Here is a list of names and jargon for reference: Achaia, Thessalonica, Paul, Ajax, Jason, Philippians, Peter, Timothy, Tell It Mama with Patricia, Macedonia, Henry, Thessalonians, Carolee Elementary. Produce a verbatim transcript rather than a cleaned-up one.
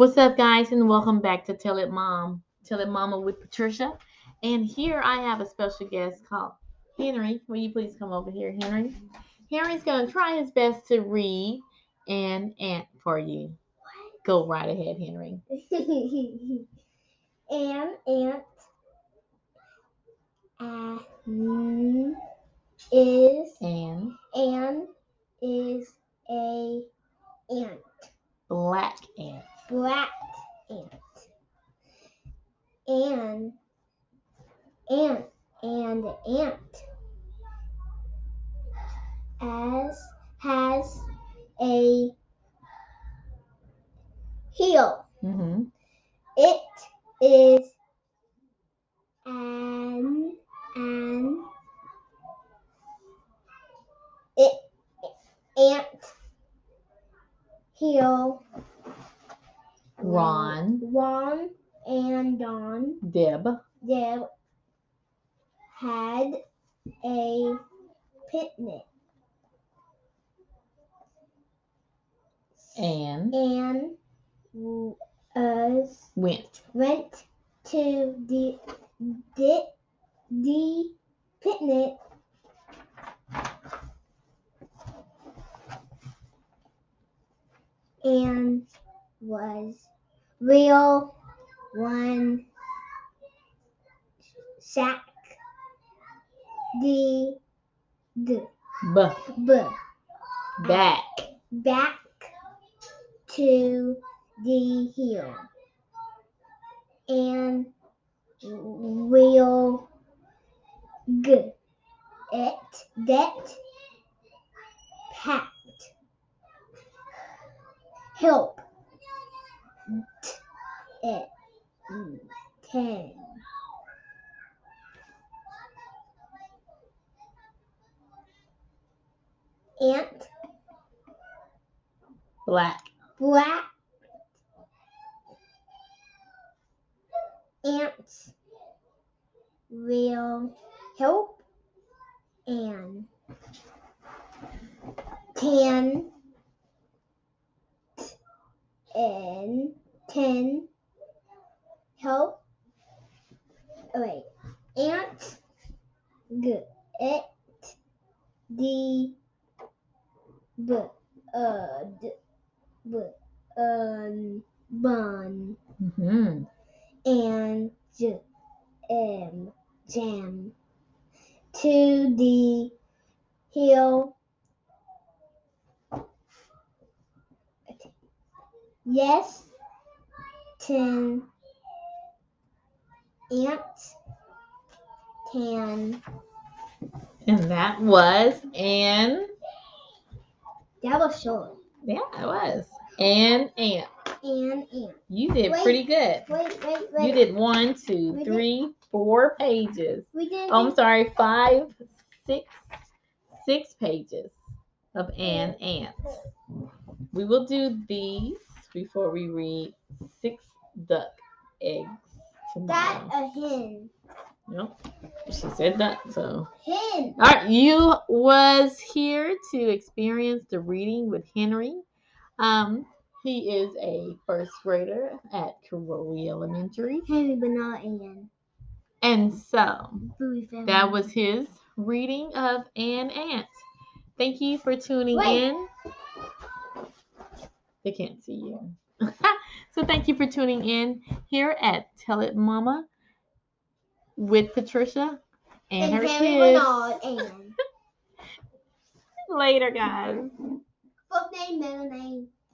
What's up, guys, and welcome back to Tell It Mom, Tell It Mama with Patricia. And here I have a special guest called Henry. Will you please come over here, Henry? Henry's going to try his best to read an ant for you. What? Go right ahead, Henry. An ant uh, is an an is a ant. Black ant. Black ant. An, ant, and ant as has a heel. Mm-hmm. It is an, an, it, ant, heel. Ron. Ron and Don. Deb. Deb had a picnic. And. And us. Went. Went to the, the, the picnic. And was real one sack the the b b back back to the hill and real good it that packed help. It ten ant black black ants will help and ten and ten help. Oh, wait, ant good at the b uh d, b um bun mm-hmm. and j m jam to the hill. Okay. Yes, ten. Ant can. And that was an. That was short. Yeah, it was. An ant. An ant. You did wait, pretty good. Wait, wait, wait. You did one, two, we three, did... four pages. We did. Oh, I'm sorry, five, six, six pages of an ant. We will do these before we read six duck eggs. That a hen. Nope. She said that, so. Hen. All right, you was here to experience the reading with Henry. Um, he is a first grader at Carolee Elementary. Henry, but not Ann. And so, that was his reading of An Ant. Thank you for tuning Wait. in. They can't see you. So thank you for tuning in here at Tell It Mama with Patricia and, and her kids. Later, guys. Full name, middle name.